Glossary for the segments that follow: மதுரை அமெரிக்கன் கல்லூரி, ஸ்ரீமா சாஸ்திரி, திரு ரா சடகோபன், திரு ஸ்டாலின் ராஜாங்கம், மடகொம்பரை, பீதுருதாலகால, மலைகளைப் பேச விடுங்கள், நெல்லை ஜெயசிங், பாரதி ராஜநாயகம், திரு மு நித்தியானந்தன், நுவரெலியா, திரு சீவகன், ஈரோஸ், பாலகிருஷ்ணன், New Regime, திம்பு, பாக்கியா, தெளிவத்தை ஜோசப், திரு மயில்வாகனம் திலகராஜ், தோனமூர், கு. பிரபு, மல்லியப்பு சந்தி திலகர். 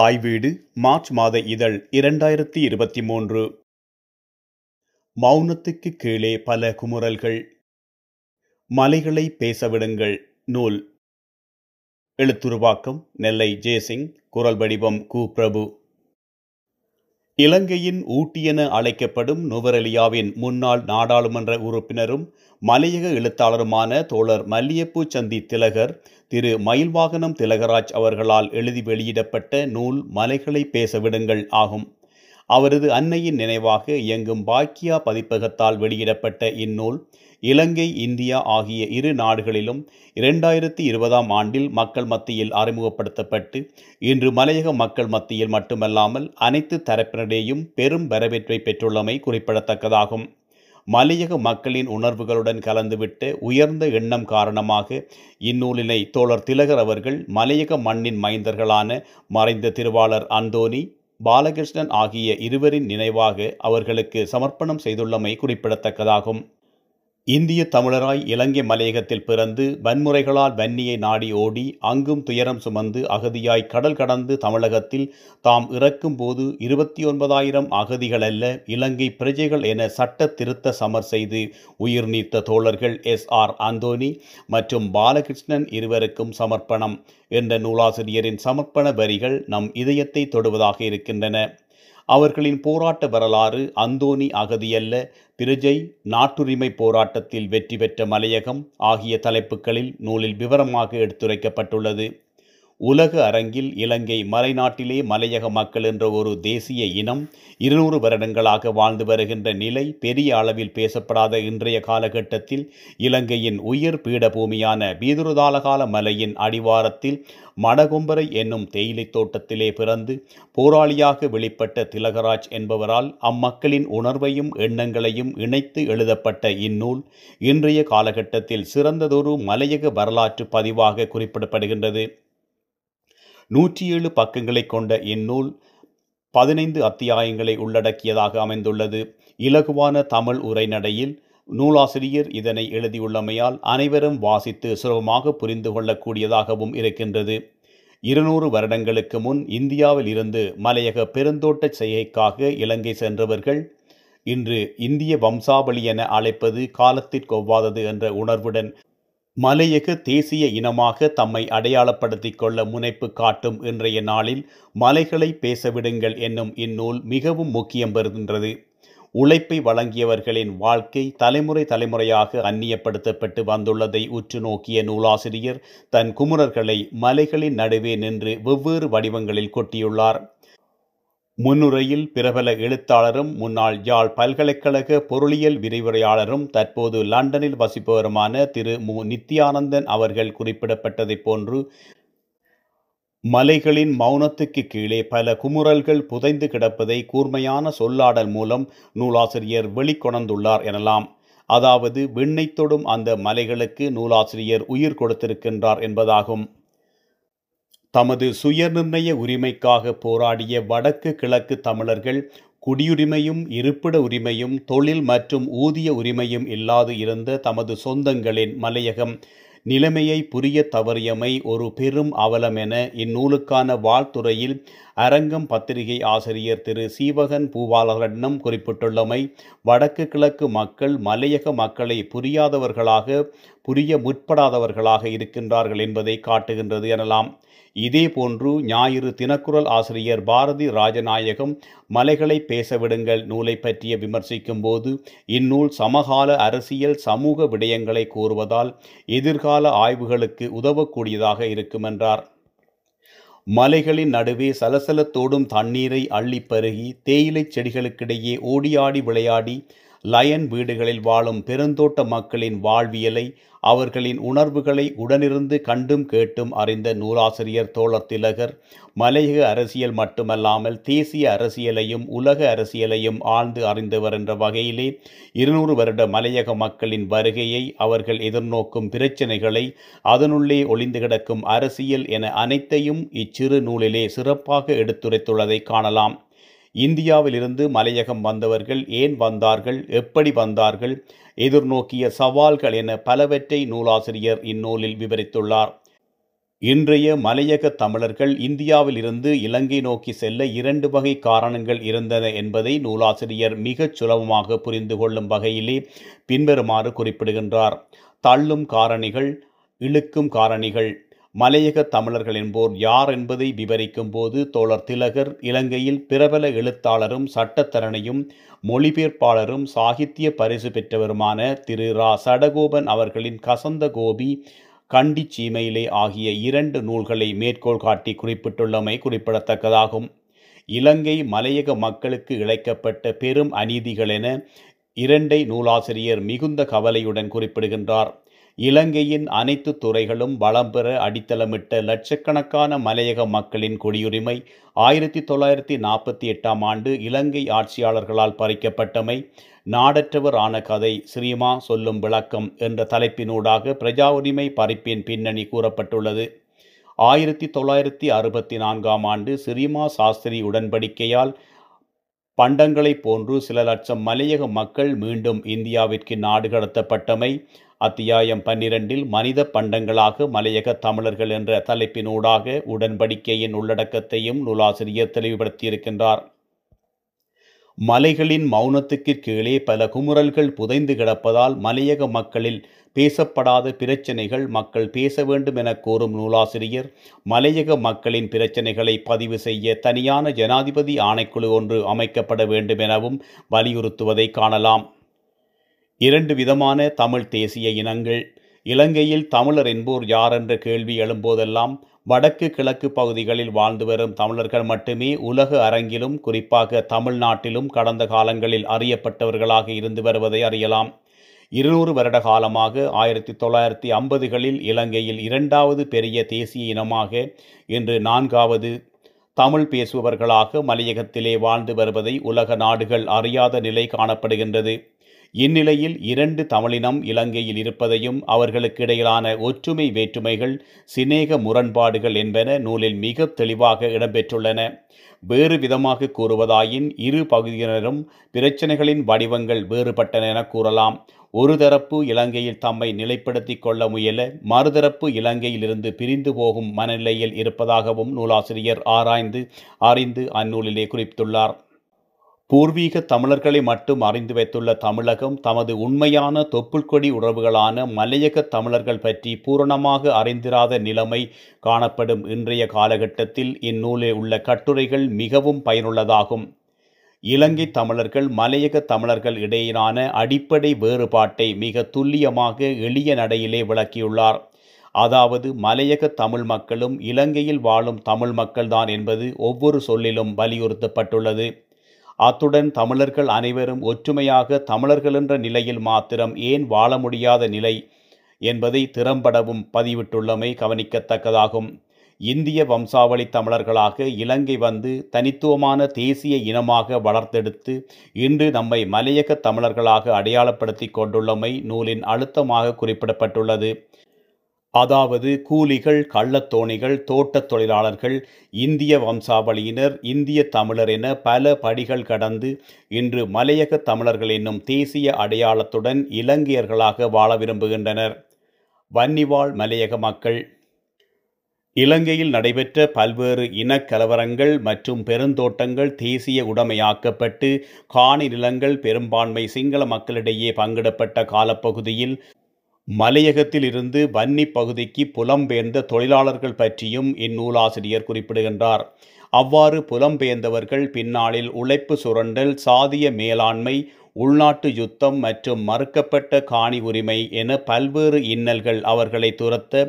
தாய் வீடு மார்ச் மாத இதழ் 2023. மௌனத்துக்கு கீழே பல குமுறல்கள். மலைகளை பேசவிடுங்கள் நூல். எழுத்துருவாக்கம் நெல்லை ஜெயசிங். குரல் வடிவம் கு. பிரபு. இலங்கையின் ஊட்டி என அழைக்கப்படும் நுவரெலியாவின் முன்னாள் நாடாளுமன்ற உறுப்பினரும் மலையக எழுத்தாளருமான தோழர் மல்லியப்பு சந்தி திலகர் திரு மயில்வாகனம் திலகராஜ் அவர்களால் எழுதி வெளியிடப்பட்ட நூல் மலைகளை பேசவிடுங்கள் ஆகும். அவரது அன்னையின் நினைவாக இயங்கும் பாக்கியா பதிப்பகத்தால் வெளியிடப்பட்ட இந்நூல் இலங்கை, இந்தியா ஆகிய இரு நாடுகளிலும் 2020 ஆண்டில் மக்கள் மத்தியில் அறிமுகப்படுத்தப்பட்டு இன்று மலையக மக்கள் மத்தியில் மட்டுமல்லாமல் அனைத்து தரப்பினரிடையும் பெரும் வரவேற்பை பெற்றுள்ளமை குறிப்பிடத்தக்கதாகும். மலையக மக்களின் உணர்வுகளுடன் கலந்துவிட்ட உயர்ந்த எண்ணம் காரணமாக இந்நூலினை தோழர் திலகர் அவர்கள் மலையக மண்ணின் மைந்தர்களான மறைந்த திருவாளர் அந்தோணி, பாலகிருஷ்ணன் ஆகிய இருவரின் நினைவாக அவர்களுக்கு சமர்ப்பணம் செய்துள்ளமை குறிப்பிடத்தக்கதாகும். இந்திய தமிழராய் இலங்கை மலையகத்தில் பிறந்து வன்முறைகளால் வன்னியை நாடி ஓடி அங்கும் துயரம் சுமந்து அகதியாய் கடல் கடந்து தமிழகத்தில் தாம் இறக்கும் போது 29,000 அகதிகள் அல்ல இலங்கை பிரஜைகள் என சட்ட திருத்த சமர் செய்து உயிர் நீத்த தோழர்கள் SR அந்தோணி மற்றும் பாலகிருஷ்ணன் இருவருக்கும் சமர்ப்பணம் என்ற நூலாசிரியரின் சமர்ப்பண வரிகள் நம் இதயத்தை தொடுவதாக இருக்கின்றன. அவர்களின் போராட்ட வரலாறு அந்தோணி அகதியல்ல பிரஜை, நாட்டுரிமை போராட்டத்தில் வெற்றி பெற்ற மலையகம் ஆகிய தலைப்புகளில் நூலில் விவரமாக எடுத்துரைக்கப்பட்டுள்ளது. உலக அரங்கில் இலங்கை மலைநாட்டிலே மலையக மக்கள் என்ற ஒரு தேசிய இனம் 200 வருடங்களாக வாழ்ந்து வருகின்ற நிலை பெரிய அளவில் பேசப்படாத இன்றைய காலகட்டத்தில் இலங்கையின் உயர் பீடபூமியான பீதுருதாலகால மலையின் அடிவாரத்தில் மடகொம்பரை என்னும் தேயிலை தோட்டத்திலே பிறந்து போராளியாக வெளிப்பட்ட திலகராஜ் என்பவரால் அம்மக்களின் உணர்வையும் எண்ணங்களையும் இணைத்து எழுதப்பட்ட இந்நூல் இன்றைய காலகட்டத்தில் சிறந்ததொரு மலையக வரலாற்று பதிவாக குறிப்பிடப்படுகின்றது. 107 பக்கங்களை கொண்ட இந்நூல் 15 அத்தியாயங்களை உள்ளடக்கியதாக அமைந்துள்ளது. இலகுவான தமிழ் உரைநடையில் நூலாசிரியர் இதனை எழுதியுள்ளமையால் அனைவரும் வாசித்து சுலபமாக புரிந்து கொள்ளக்கூடியதாகவும் இருக்கின்றது. 200 வருடங்களுக்கு முன் இந்தியாவில் இருந்து மலையக பெருந்தோட்ட செய்கைக்காக இலங்கை சென்றவர்கள் இன்று இந்திய வம்சாவளி என அழைப்பது காலத்திற்கொவ்வாதது என்ற உணர்வுடன் மலையக தேசிய இனமாக தம்மை அடையாளப்படுத்திக் கொள்ள முனைப்பு காட்டும் இன்றைய நாளில் மலைகளை பேசவிடுங்கள் என்னும் இந்நூல் மிகவும் முக்கியம் பெறுகின்றது. உழைப்பை வழங்கியவர்களின் வாழ்க்கை தலைமுறை தலைமுறையாக அந்நியப்படுத்தப்பட்டு வந்துள்ளதை உற்று நோக்கிய நூலாசிரியர் தன் குமுறர்களை மலைகளின் நடுவே நின்று வெவ்வேறு வடிவங்களில் கொட்டியுள்ளார். முன்னுரையில் பிரபல எழுத்தாளரும் முன்னாள் யாழ் பல்கலைக்கழக பொருளியல் விரிவுரையாளரும் தற்போது லண்டனில் வசிப்பவருமான திரு மு. நித்தியானந்தன் அவர்கள் குறிப்பிடப்பட்டதைப் போன்று மலைகளின் மௌனத்துக்கு கீழே பல குமுறல்கள் புதைந்து கிடப்பதை கூர்மையான சொல்லாடல் மூலம் நூலாசிரியர் வெளிக்கொணர்ந்துள்ளார் எனலாம். அதாவது விண்ணை தொடும் அந்த மலைகளுக்கு நூலாசிரியர் உயிர் கொடுத்திருக்கின்றார் என்பதாகும். தமது சுயநிர்ணய உரிமைக்காக போராடிய வடக்கு கிழக்கு தமிழர்கள் குடியுரிமையும் இருப்பிட உரிமையும் தொழில் மற்றும் ஊதிய உரிமையும் இல்லாது இருந்த தமது சொந்தங்களின் மலையகம் நிலைமையை புரிய தவறியமை ஒரு பெரும் அவலம் என இந்நூலுக்கான வாழ்த்துறையில் அரங்கம் பத்திரிகை ஆசிரியர் திரு சீவகன் பூவாளரிடம் குறிப்பிட்டுள்ளமை வடக்கு கிழக்கு மக்கள் மலையக மக்களை புரிய முற்படாதவர்களாக இருக்கின்றார்கள் என்பதை காட்டுகின்றது எனலாம். இதேபோன்று ஞாயிறு தினக்குரல் ஆசிரியர் பாரதி ராஜநாயகம் மலைகளை பேசவிடுங்கள் நூலை பற்றிய விமர்சிக்கும் போது இந்நூல் சமகால அரசியல் சமூக விடயங்களை கூறுவதால் எதிர்கால ஆய்வுகளுக்கு உதவக்கூடியதாக இருக்குமென்றார். மலைகளின் நடுவே சலசலத்தோடும் தண்ணீரை அள்ளி பருகி தேயிலை செடிகளுக்கிடையே ஓடியாடி விளையாடி லயன் வீடுகளில் வாழும் பெருந்தோட்ட மக்களின் வாழ்வியலை, அவர்களின் உணர்வுகளை உடனிருந்து கண்டும் கேட்டும் அறிந்த நூலாசிரியர் தோழர் திலகர் மலையக அரசியல் மட்டுமல்லாமல் தேசிய அரசியலையும் உலக அரசியலையும் ஆழ்ந்து அறிந்தவர் என்ற வகையிலே 200 வருட மலையக மக்களின் வருகையை, அவர்கள் எதிர்நோக்கும் பிரச்சினைகளை, அதனுள்ளே ஒளிந்து கிடக்கும் அரசியல் என அனைத்தையும் இச்சிறு நூலிலே சிறப்பாக எடுத்துரைத்துள்ளதை காணலாம். இந்தியாவிலிருந்து மலையகம் வந்தவர்கள் ஏன் வந்தார்கள், எப்படி வந்தார்கள், எதிர்நோக்கிய சவால்கள் என பலவற்றை நூலாசிரியர் இந்நூலில் விவரித்துள்ளார். இன்றைய மலையக தமிழர்கள் இந்தியாவிலிருந்து இலங்கை நோக்கி செல்ல இரண்டு வகை காரணங்கள் இருந்தன என்பதை நூலாசிரியர் மிகச் சுலபமாக புரிந்து கொள்ளும் வகையிலே பின்வருமாறு குறிப்பிடுகின்றார். தள்ளும் காரணிகள், இழுக்கும் காரணிகள். மலையக தமிழர்கள் என்போர் யார் என்பதை விவரிக்கும் போது தோழர் திலகர் இலங்கையில் பிரபல எழுத்தாளரும் சட்டத்தரணியும் மொழிபெயர்ப்பாளரும் சாகித்ய பரிசு பெற்றவருமான திரு ரா சடகோபன் அவர்களின் கசந்த கோபி, கண்டி சீமையிலே ஆகிய இரண்டு நூல்களை மேற்கோள் காட்டி குறிப்பிட்டுள்ளமை குறிப்பிடத்தக்கதாகும். இலங்கை மலையக மக்களுக்கு இழைக்கப்பட்ட பெரும் அநீதிகளென இரண்டை நூலாசிரியர் மிகுந்த கவலையுடன் குறிப்பிடுகின்றார். இலங்கையின் அனைத்து துறைகளும் வளம் பெற அடித்தளமிட்ட லட்சக்கணக்கான மலையக மக்களின் குடியுரிமை 1948 ஆண்டு இலங்கை ஆட்சியாளர்களால் பறிக்கப்பட்டமை, நாடற்றவர் ஆன கதை, ஸ்ரீமா சொல்லும் விளக்கம் என்ற தலைப்பினூடாக பிரஜா உரிமை பறிப்பின் பின்னணி கூறப்பட்டுள்ளது. 1964 ஆண்டு ஸ்ரீமா சாஸ்திரி உடன்படிக்கையால் பண்டங்களைப் போன்று சில லட்சம் மலையக மக்கள் மீண்டும் இந்தியாவிற்கு நாடு கடத்தப்பட்டமை, அத்தியாயம் 12 மனித பண்டங்களாக மலையக தமிழர்கள் என்ற தலைப்பினூடாக உடன்படிக்கையின் உள்ளடக்கத்தையும் நூலாசிரியர் தெளிவுபடுத்தியிருக்கின்றார். மலைகளின் மௌனத்துக்கு கீழே பல குமுறல்கள் புதைந்து கிடப்பதால் மலையக மக்களில் பேசப்படாத பிரச்சனைகள் மக்கள் பேச வேண்டும் என கோரும் நூலாசிரியர் மலையக மக்களின் பிரச்சனைகளை பதிவு செய்ய தனியான ஜனாதிபதி ஆணைக்குழு ஒன்று அமைக்கப்பட வேண்டும் எனவும் வலியுறுத்துவதை காணலாம். இரண்டு விதமான தமிழ் தேசிய இனங்கள். இலங்கையில் தமிழர் என்போர் யார் என்ற கேள்வி எழும்போதெல்லாம் வடக்கு கிழக்கு பகுதிகளில் வாழ்ந்து வரும் தமிழர்கள் மட்டுமே உலக அரங்கிலும் குறிப்பாக தமிழ்நாட்டிலும் கடந்த காலங்களில் அறியப்பட்டவர்களாக இருந்து வருவதை அறியலாம். 200 வருட காலமாக 1950களில் இலங்கையில் இரண்டாவது பெரிய தேசிய இனமாக, இன்று 4வது தமிழ் பேசுபவர்களாக மலையகத்திலே வாழ்ந்து வருவதை உலக நாடுகள் அறியாத நிலை காணப்படுகின்றது. இந்நிலையில் இரண்டு தமிழினம் இலங்கையில் இருப்பதையும் அவர்களுக்கு இடையிலான ஒற்றுமை வேற்றுமைகள், சிநேக முரண்பாடுகள் என்பன நூலில் மிக தெளிவாக இடம்பெற்றுள்ளன. வேறு விதமாக கூறுவதாயின் இரு பகுதியினரும் பிரச்சனைகளின் வடிவங்கள் வேறுபட்டன என கூறலாம். ஒரு தரப்பு இலங்கையில் தம்மை நிலைப்படுத்தி கொள்ள முயல மறுதரப்பு இலங்கையிலிருந்து பிரிந்து போகும் மனநிலையில் இருப்பதாகவும் நூலாசிரியர் அறிந்து அந்நூலிலே குறிப்பிட்டுள்ளார். பூர்வீக தமிழர்களை மட்டும் அறிந்து வைத்துள்ள தமிழகம் தமது உண்மையான தொப்புள்கொடி உறவுகளான மலையக தமிழர்கள் பற்றி பூரணமாக அறிந்திராத நிலைமை காணப்படும் இன்றைய காலகட்டத்தில் இந்நூலில் உள்ள கட்டுரைகள் மிகவும் பயனுள்ளதாகும். இலங்கை தமிழர்கள் மலையக தமிழர்கள் இடையிலான அடிப்படை வேறுபாட்டை மிக துல்லியமாக எளிய நடையிலே விளக்கியுள்ளார். அதாவது மலையக தமிழ் மக்களும் இலங்கையில் வாழும் தமிழ் மக்கள்தான் என்பது ஒவ்வொரு சொல்லிலும் வலியுறுத்தப்பட்டுள்ளது. அத்துடன் தமிழர்கள் அனைவரும் ஒற்றுமையாக தமிழர்கள் என்ற நிலையில் மாத்திரம் ஏன் வாழ முடியாத நிலை என்பதை திறம்படவும் பதிவிட்டுள்ளமை கவனிக்கத்தக்கதாகும். இந்திய வம்சாவளி தமிழர்களாக இலங்கை வந்து தனித்துவமான தேசிய இனமாக வளர்த்தெடுத்து இன்று நம்மை மலையக தமிழர்களாக அடையாளப்படுத்தி கொண்டுள்ளமை நூலின் அழுத்தமாக குறிப்பிடப்பட்டுள்ளது. அதாவது கூலிகள், கள்ளத்தோணிகள், தோட்டத் தொழிலாளர்கள், இந்திய வம்சாவளியினர், இந்திய தமிழர் என பல படிகள் கடந்து இன்று மலையக தமிழர்கள் என்னும் தேசிய அடையாளத்துடன் இலங்கையர்களாக வாழ விரும்புகின்றனர். வன்னிவாழ் மலையக மக்கள் இலங்கையில் நடைபெற்ற பல்வேறு இனக்கலவரங்கள் மற்றும் பெருந்தோட்டங்கள் தேசிய உடைமையாக்கப்பட்டு காணி நிலங்கள் பெரும்பான்மை சிங்கள மக்களிடையே பங்கிடப்பட்ட காலப்பகுதியில் மலையகத்தில் இருந்து வன்னி பகுதிக்கு புலம்பெயர்ந்த தொழிலாளர்கள் பற்றியும் இந்நூலாசிரியர் குறிப்பிடுகின்றார். அவ்வாறு புலம்பெயர்ந்தவர்கள் பின்னாளில் உழைப்பு சுரண்டல், சாதிய மேலாண்மை, உள்நாட்டு யுத்தம் மற்றும் மறுக்கப்பட்ட காணி உரிமை என பல்வேறு இன்னல்கள் அவர்களை துரத்த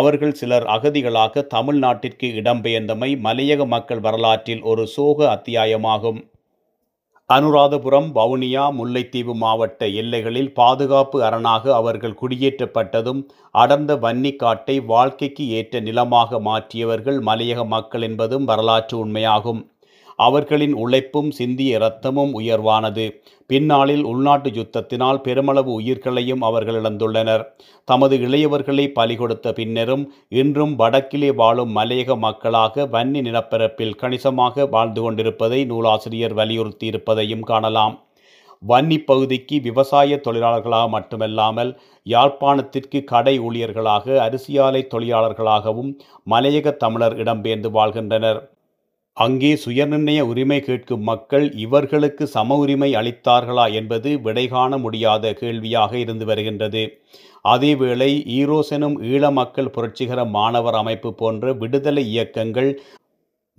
அவர்கள் சிலர் அகதிகளாக தமிழ்நாட்டிற்கு இடம்பெயர்ந்தமை மலையக மக்கள் வரலாற்றில் ஒரு சோக அத்தியாயமாகும். அனுராதபுரம், வவுனியா, முல்லைத்தீவு மாவட்ட எல்லைகளில் பாதுகாப்பு அரணாக அவர்கள் குடியேற்றப்பட்டதும் அடர்ந்த வன்னிக்காட்டை வாழ்க்கைக்கு ஏற்ற நிலமாக மாற்றியவர்கள் மலையக மக்கள் என்பதும் வரலாற்று உண்மையாகும். அவர்களின் உழைப்பும் சிந்திய இரத்தமும் உயர்வானது. பின்னாளில் உள்நாட்டு யுத்தத்தினால் பெருமளவு உயிர்களையும் அவர்கள் இழந்துள்ளனர். தமது இளையவர்களை பலி கொடுத்த பின்னரும் இன்றும் வடக்கிலே வாழும் மலையக மக்களாக வன்னி நிலப்பரப்பில் கணிசமாக வாழ்ந்து கொண்டிருப்பதை நூலாசிரியர் வலியுறுத்தியிருப்பதையும் காணலாம். வன்னி பகுதிக்கு விவசாய தொழிலாளர்களாக மட்டுமல்லாமல் யாழ்ப்பாணத்திற்கு கடை ஊழியர்களாக, அரிசியாலை தொழிலாளர்களாகவும் மலையக தமிழர் இடம்பெயர்ந்து வாழ்கின்றனர். அங்கே சுயநிர்ணய உரிமை கேட்கும் மக்கள் இவர்களுக்கு சம உரிமை அளித்தார்களா என்பது விடைகாண முடியாத கேள்வியாக இருந்து வருகின்றது. அதேவேளை ஈரோசெனும் ஈழ மக்கள் புரட்சிகர மாணவர் அமைப்பு போன்ற விடுதலை இயக்கங்கள்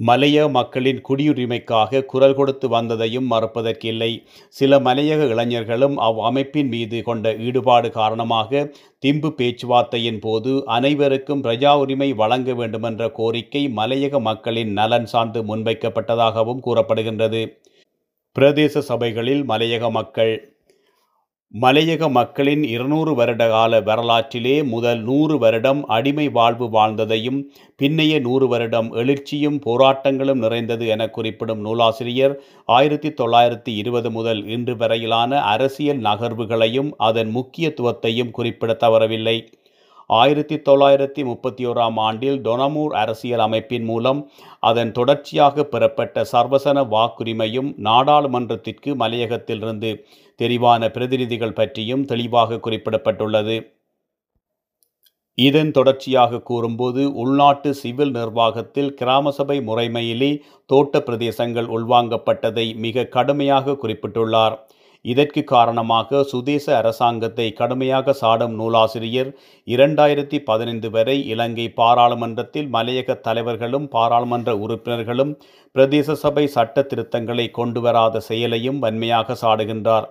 மலையக மக்களின் குடியுரிமைக்காக குரல் கொடுத்து வந்ததையும் மறுப்பதற்கில்லை. சில மலையக இளைஞர்களும் அமைப்பின் மீது கொண்ட ஈடுபாடு காரணமாக திம்பு பேச்சுவார்த்தையின் போது அனைவருக்கும் பிரஜா உரிமை வழங்க வேண்டுமென்ற கோரிக்கை மலையக மக்களின் நலன் சார்ந்து முன்வைக்கப்பட்டதாகவும் கூறப்படுகின்றது. பிரதேச சபைகளில் மலையக மக்கள். மலையக மக்களின் 200 வருட கால வரலாற்றிலே முதல் 100 வருடம் அடிமை வாழ்வு வாழ்ந்ததையும் பின்னைய 100 வருடம் எழுச்சியும் போராட்டங்களும் நிறைந்தது என குறிப்பிடும் நூலாசிரியர் 1920 முதல் இன்று வரையிலான அரசியல் நகர்வுகளையும் அதன் முக்கியத்துவத்தையும் குறிப்பிட தவறவில்லை. 1931 ஆண்டில் தோனமூர் அரசியல் அமைப்பின் மூலம் அதன் தொடர்ச்சியாக பெறப்பட்ட சர்வசன வாக்குரிமையும் நாடாளுமன்றத்திற்கு மலையகத்திலிருந்து தெரிவான பிரதிநிதிகள் பற்றியும் தெளிவாக குறிப்பிடப்பட்டுள்ளது. இதன் தொடர்ச்சியாக கூறும்போது, உள்நாட்டு சிவில் நிர்வாகத்தில் கிராம சபை முறைமையிலே தோட்ட பிரதேசங்கள் உள்வாங்கப்பட்டதை மிக கடுமையாக குறிப்பிட்டுள்ளார். இதற்கு காரணமாக சுதேச அரசாங்கத்தை கடுமையாக சாடும் நூலாசிரியர் 2015 வரை இலங்கை பாராளுமன்றத்தில் மலையக தலைவர்களும் பாராளுமன்ற உறுப்பினர்களும் பிரதேச சபை சட்ட திருத்தங்களை கொண்டுவராத செயலையும் வன்மையாக சாடுகின்றார்.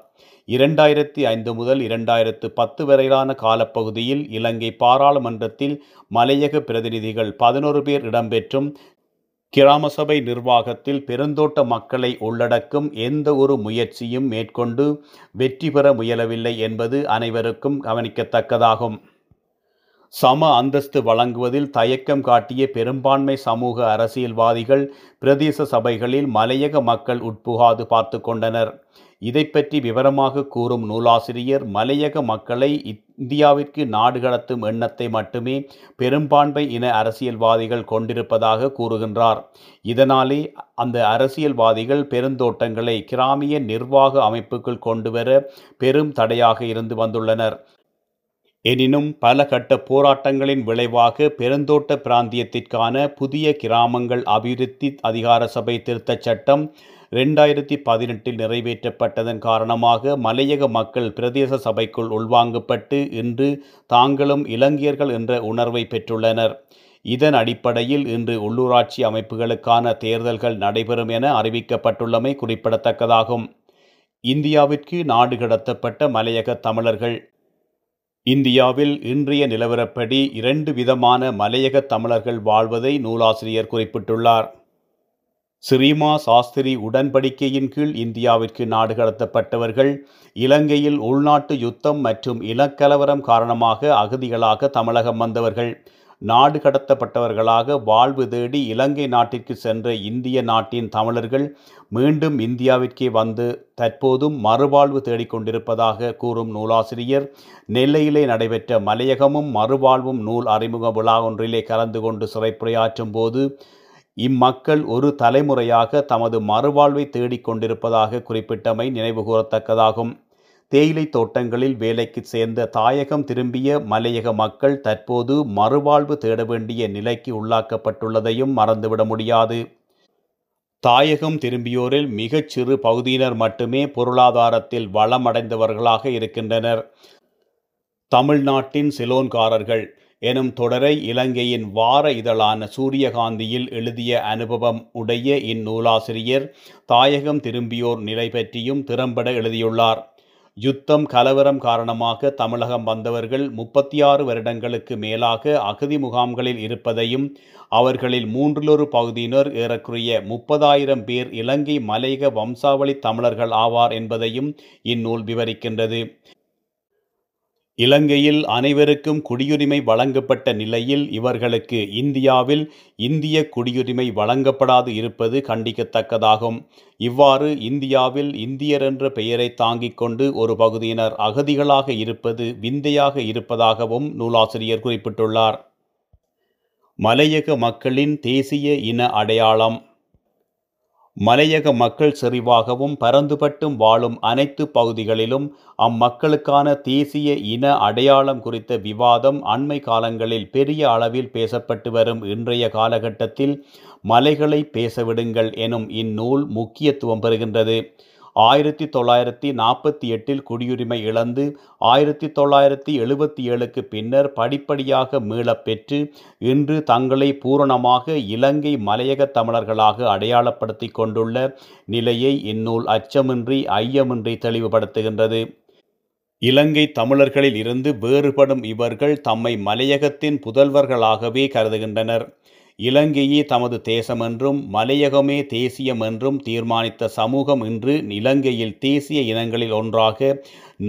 2005 முதல் 2010 வரையிலான காலப்பகுதியில் இலங்கை பாராளுமன்றத்தில் மலையக பிரதிநிதிகள் 11 பேர் இடம்பெற்றும் கிராம சபை நிர்வாகத்தில் பெருந்தோட்ட மக்களை உள்ளடக்கும் எந்த ஒரு முயற்சியும் மேற்கொண்டு வெற்றி பெற முயலவில்லை என்பது அனைவருக்கும் கவனிக்கத்தக்கதாகும். சம அந்தஸ்து வழங்குவதில் தயக்கம் காட்டிய பெரும்பான்மை சமூக அரசியல்வாதிகள் பிரதேச சபைகளில் மலையக மக்கள் உட்புகாது பார்த்து கொண்டனர். இதை பற்றி விவரமாக கூறும் நூலாசிரியர், மலையக மக்களை இந்தியாவிற்கு நாடு கடத்தும் எண்ணத்தை மட்டுமே பெரும்பான்மை இன அரசியல்வாதிகள் கொண்டிருப்பதாக கூறுகின்றார். இதனாலே அந்த அரசியல்வாதிகள் பெருந்தோட்டங்களை கிராமிய நிர்வாக அமைப்புக்குள் கொண்டுவர பெரும் தடையாக இருந்து வந்துள்ளனர். எனினும் பல கட்ட போராட்டங்களின் விளைவாக பெருந்தோட்ட பிராந்தியத்திற்கான புதிய கிராமங்கள் அபிவிருத்தி அதிகார சபை திருத்தச் சட்டம் 2018 நிறைவேற்றப்பட்டதன் காரணமாக மலையக மக்கள் பிரதேச சபைக்குள் உள்வாங்கப்பட்டு இன்று தாங்களும் இலங்கையர்கள் என்ற உணர்வை பெற்றுள்ளனர். இதன் அடிப்படையில் இன்று உள்ளூராட்சி அமைப்புகளுக்கான தேர்தல்கள் நடைபெறும் என அறிவிக்கப்பட்டுள்ளமை குறிப்பிடத்தக்கதாகும். இந்தியாவிற்கு நாடு கடத்தப்பட்ட மலையக தமிழர்கள். இந்தியாவில் இன்றைய நிலவரப்படி 2 விதமான மலையக தமிழர்கள் வாழ்வதை நூலாசிரியர் குறிப்பிட்டுள்ளார். சிறீமா சாஸ்திரி உடன்படிக்கையின் கீழ் இந்தியாவிற்கு நாடு கடத்தப்பட்டவர்கள் இலங்கையில் உள்நாட்டு யுத்தம் மற்றும் இனக்கலவரம் காரணமாக அகதிகளாக தமிழகம் வந்தவர்கள். நாடு கடத்தப்பட்டவர்களாக வாழ்வு தேடி இலங்கை நாட்டிற்கு சென்ற இந்திய நாட்டின் தமிழர்கள் மீண்டும் இந்தியாவிற்கே வந்து தற்போதும் மறுவாழ்வு தேடிக்கொண்டிருப்பதாக கூறும் நூலாசிரியர், நெல்லையிலே நடைபெற்ற மலையகமும் மறுவாழ்வும் நூல் அறிமுக விழா ஒன்றிலே கலந்து கொண்டு சிறைப்புரையாற்றும் போது இம்மக்கள் ஒரு தலைமுறையாக தமது மறுவாழ்வை தேடிக்கொண்டிருப்பதாக குறிப்பிட்டமை நினைவு கூறத்தக்கதாகும். தேயிலை தோட்டங்களில் வேலைக்கு சேர்ந்த தாயகம் திரும்பிய மலையக மக்கள் தற்போது மறுவாழ்வு தேட வேண்டிய நிலைக்கு உள்ளாக்கப்பட்டுள்ளதையும் மறந்துவிட முடியாது. தாயகம் திரும்பியோரில் மிகச்சிறு பகுதியினர் மட்டுமே பொருளாதாரத்தில் வளமடைந்தவர்களாக இருக்கின்றனர். தமிழ்நாட்டின் சிலோன்காரர்கள் எனும் தொடரை இலங்கையின் வார இதழான சூரியகாந்தியில் எழுதிய அனுபவம் உடைய இந்நூலாசிரியர் தாயகம் திரும்பியோர் நிலை பற்றியும் திறம்பட எழுதியுள்ளார். யுத்தம் கலவரம் காரணமாக தமிழகம் வந்தவர்கள் 36 வருடங்களுக்கு மேலாக அகதி முகாம்களில் இருப்பதையும் அவர்களில் 3 பகுதியினர் ஏறக்குறைய 30,000 பேர் இலங்கை மலையக வம்சாவளி தமிழர்கள் ஆவார் என்பதையும் இந்நூல் விவரிக்கின்றது. இலங்கையில் அனைவருக்கும் குடியுரிமை வழங்கப்பட்ட நிலையில் இவர்களுக்கு இந்தியாவில் இந்திய குடியுரிமை வழங்கப்படாது இருப்பது கண்டிக்கத்தக்கதாகும். இவ்வாறு இந்தியாவில் இந்தியர் என்ற பெயரை தாங்கிக் கொண்டு ஒரு பகுதியினர் அகதிகளாக இருப்பது விந்தையாக இருப்பதாகவும் நூலாசிரியர் குறிப்பிட்டுள்ளார். மலையக மக்களின் தேசிய இன அடையாளம். மலையக மக்கள் செறிவாகவும் பரந்துபட்டும் வாழும் அனைத்து பகுதிகளிலும் அம்மக்களுக்கான தேசிய இன அடையாளம் குறித்த விவாதம் அண்மை காலங்களில் பெரிய அளவில் பேசப்பட்டு வரும் இன்றைய காலகட்டத்தில் மலைகளை பேசவிடுங்கள் எனும் இந்நூல் முக்கியத்துவம் பெறுகின்றது. 1948 குடியுரிமை இழந்து 1977 பின்னர் படிப்படியாக மீளப்பெற்று இன்று தங்களை பூரணமாக இலங்கை மலையக தமிழர்களாக அடையாளப்படுத்தி கொண்டுள்ள நிலையை இந்நூல் அச்சமின்றி ஐயமின்றி தெளிவுபடுத்துகின்றது. இலங்கை தமிழர்களில் இருந்து வேறுபடும் இவர்கள் தம்மை மலையகத்தின் புதல்வர்களாகவே கருதுகின்றனர். இலங்கையே தமது தேசமென்றும் மலையகமே தேசியம் என்றும் தீர்மானித்த சமூகம் இன்று இலங்கையில் தேசிய இனங்களில் ஒன்றாக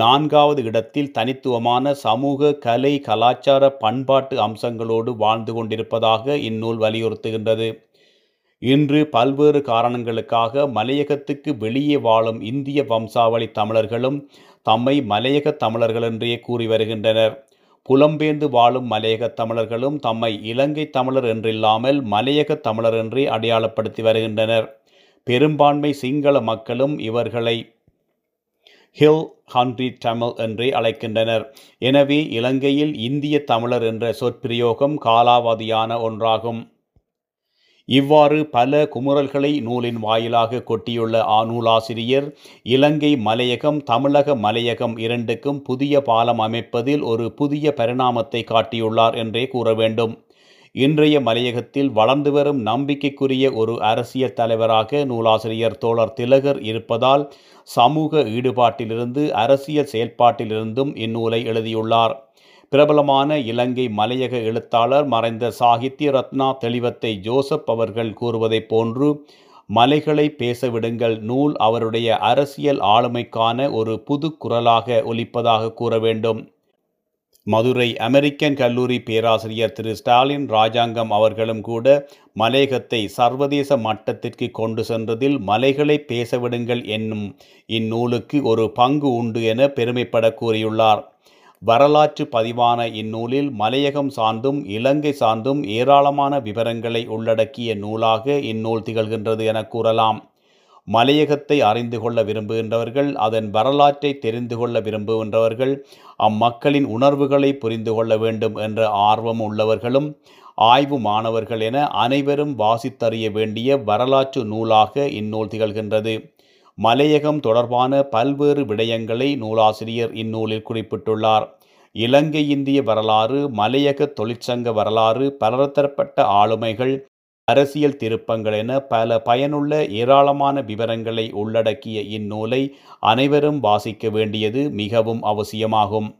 4வது இடத்தில் தனித்துவமான சமூக, கலை, கலாச்சார, பண்பாட்டு அம்சங்களோடு வாழ்ந்து கொண்டிருப்பதாக இந்நூல் வலியுறுத்துகின்றது. இன்று பல்வேறு காரணங்களுக்காக மலையகத்துக்கு வெளியே வாழும் இந்திய வம்சாவளி தமிழர்களும் தம்மை மலையக தமிழர்கள் என்றே கூறி வருகின்றனர். புலம்பெயர்ந்து வாழும் மலையக தமிழர்களும் தம்மை இலங்கை தமிழர் என்றில்லாமல் மலையக தமிழர் என்றே அடையாளப்படுத்தி வருகின்றனர். பெரும்பான்மை சிங்கள மக்களும் இவர்களை ஹில் ஹண்ட்ரி தமிழ் என்றே அழைக்கின்றனர். எனவே இலங்கையில் இந்திய தமிழர் என்ற சொற்பிரயோகம் காலாவதியான ஒன்றாகும். இவ்வாறு பல குமுறல்களை நூலின் வாயிலாக கொட்டியுள்ள நூலாசிரியர் இலங்கை மலையகம், தமிழக மலையகம் இரண்டுக்கும் புதிய பாலம் அமைப்பதில் ஒரு புதிய பரிணாமத்தை காட்டியுள்ளார் என்றே கூற வேண்டும். இன்றைய மலையகத்தில் வளர்ந்து வரும் நம்பிக்கைக்குரிய ஒரு அரசியல் தலைவராக நூலாசிரியர் தோழர் திலகர் இருப்பதால் சமூக ஈடுபாட்டிலிருந்து அரசியல் செயல்பாட்டிலிருந்தும் இந்நூலை எழுதியுள்ளார். பிரபலமான இலங்கை மலையக எழுத்தாளர் மறைந்த சாகித்ய ரத்னா தெளிவத்தை ஜோசப் அவர்கள் கூறுவதைப் போன்று மலைகளை பேசவிடுங்கள் நூல் அவருடைய அரசியல் ஆளுமைக்கான ஒரு புது குரலாக ஒலிப்பதாக கூற வேண்டும். மதுரை அமெரிக்கன் கல்லூரி பேராசிரியர் திரு ஸ்டாலின் ராஜாங்கம் அவர்களும் கூட மலையகத்தை சர்வதேச மட்டத்திற்கு கொண்டு சென்றதில் மலைகளை பேசவிடுங்கள் என்னும் இந்நூலுக்கு ஒரு பங்கு உண்டு என பெருமைப்பட கூறியுள்ளார். வரலாற்று பதிவான இந்நூலில் மலையகம் சார்ந்தும் இலங்கை சார்ந்தும் ஏராளமான விவரங்களை உள்ளடக்கிய நூலாக இந்நூல் திகழ்கின்றது என கூறலாம். மலையகத்தை அறிந்து கொள்ள விரும்புகின்றவர்கள், அதன் வரலாற்றை தெரிந்து கொள்ள விரும்புகின்றவர்கள், அம்மக்களின் உணர்வுகளை புரிந்து கொள்ள வேண்டும் என்ற ஆர்வம் உள்ளவர்களும் ஆய்வு மாணவர்கள் என அனைவரும் வாசித்தறிய வேண்டிய வரலாற்று நூலாக இந்நூல் திகழ்கின்றது. மலையகம் தொடர்பான பல்வேறு விடயங்களை நூலாசிரியர் இந்நூலில் குறிப்பிட்டுள்ளார். இலங்கை இந்திய வரலாறு, மலையக தொழிற்சங்க வரலாறு, பலதரப்பட்ட ஆளுமைகள், அரசியல் திருப்பங்கள் என பல பயனுள்ள ஏராளமான விவரங்களை உள்ளடக்கிய இந்நூலை அனைவரும் வாசிக்க வேண்டியது மிகவும் அவசியமாகும்.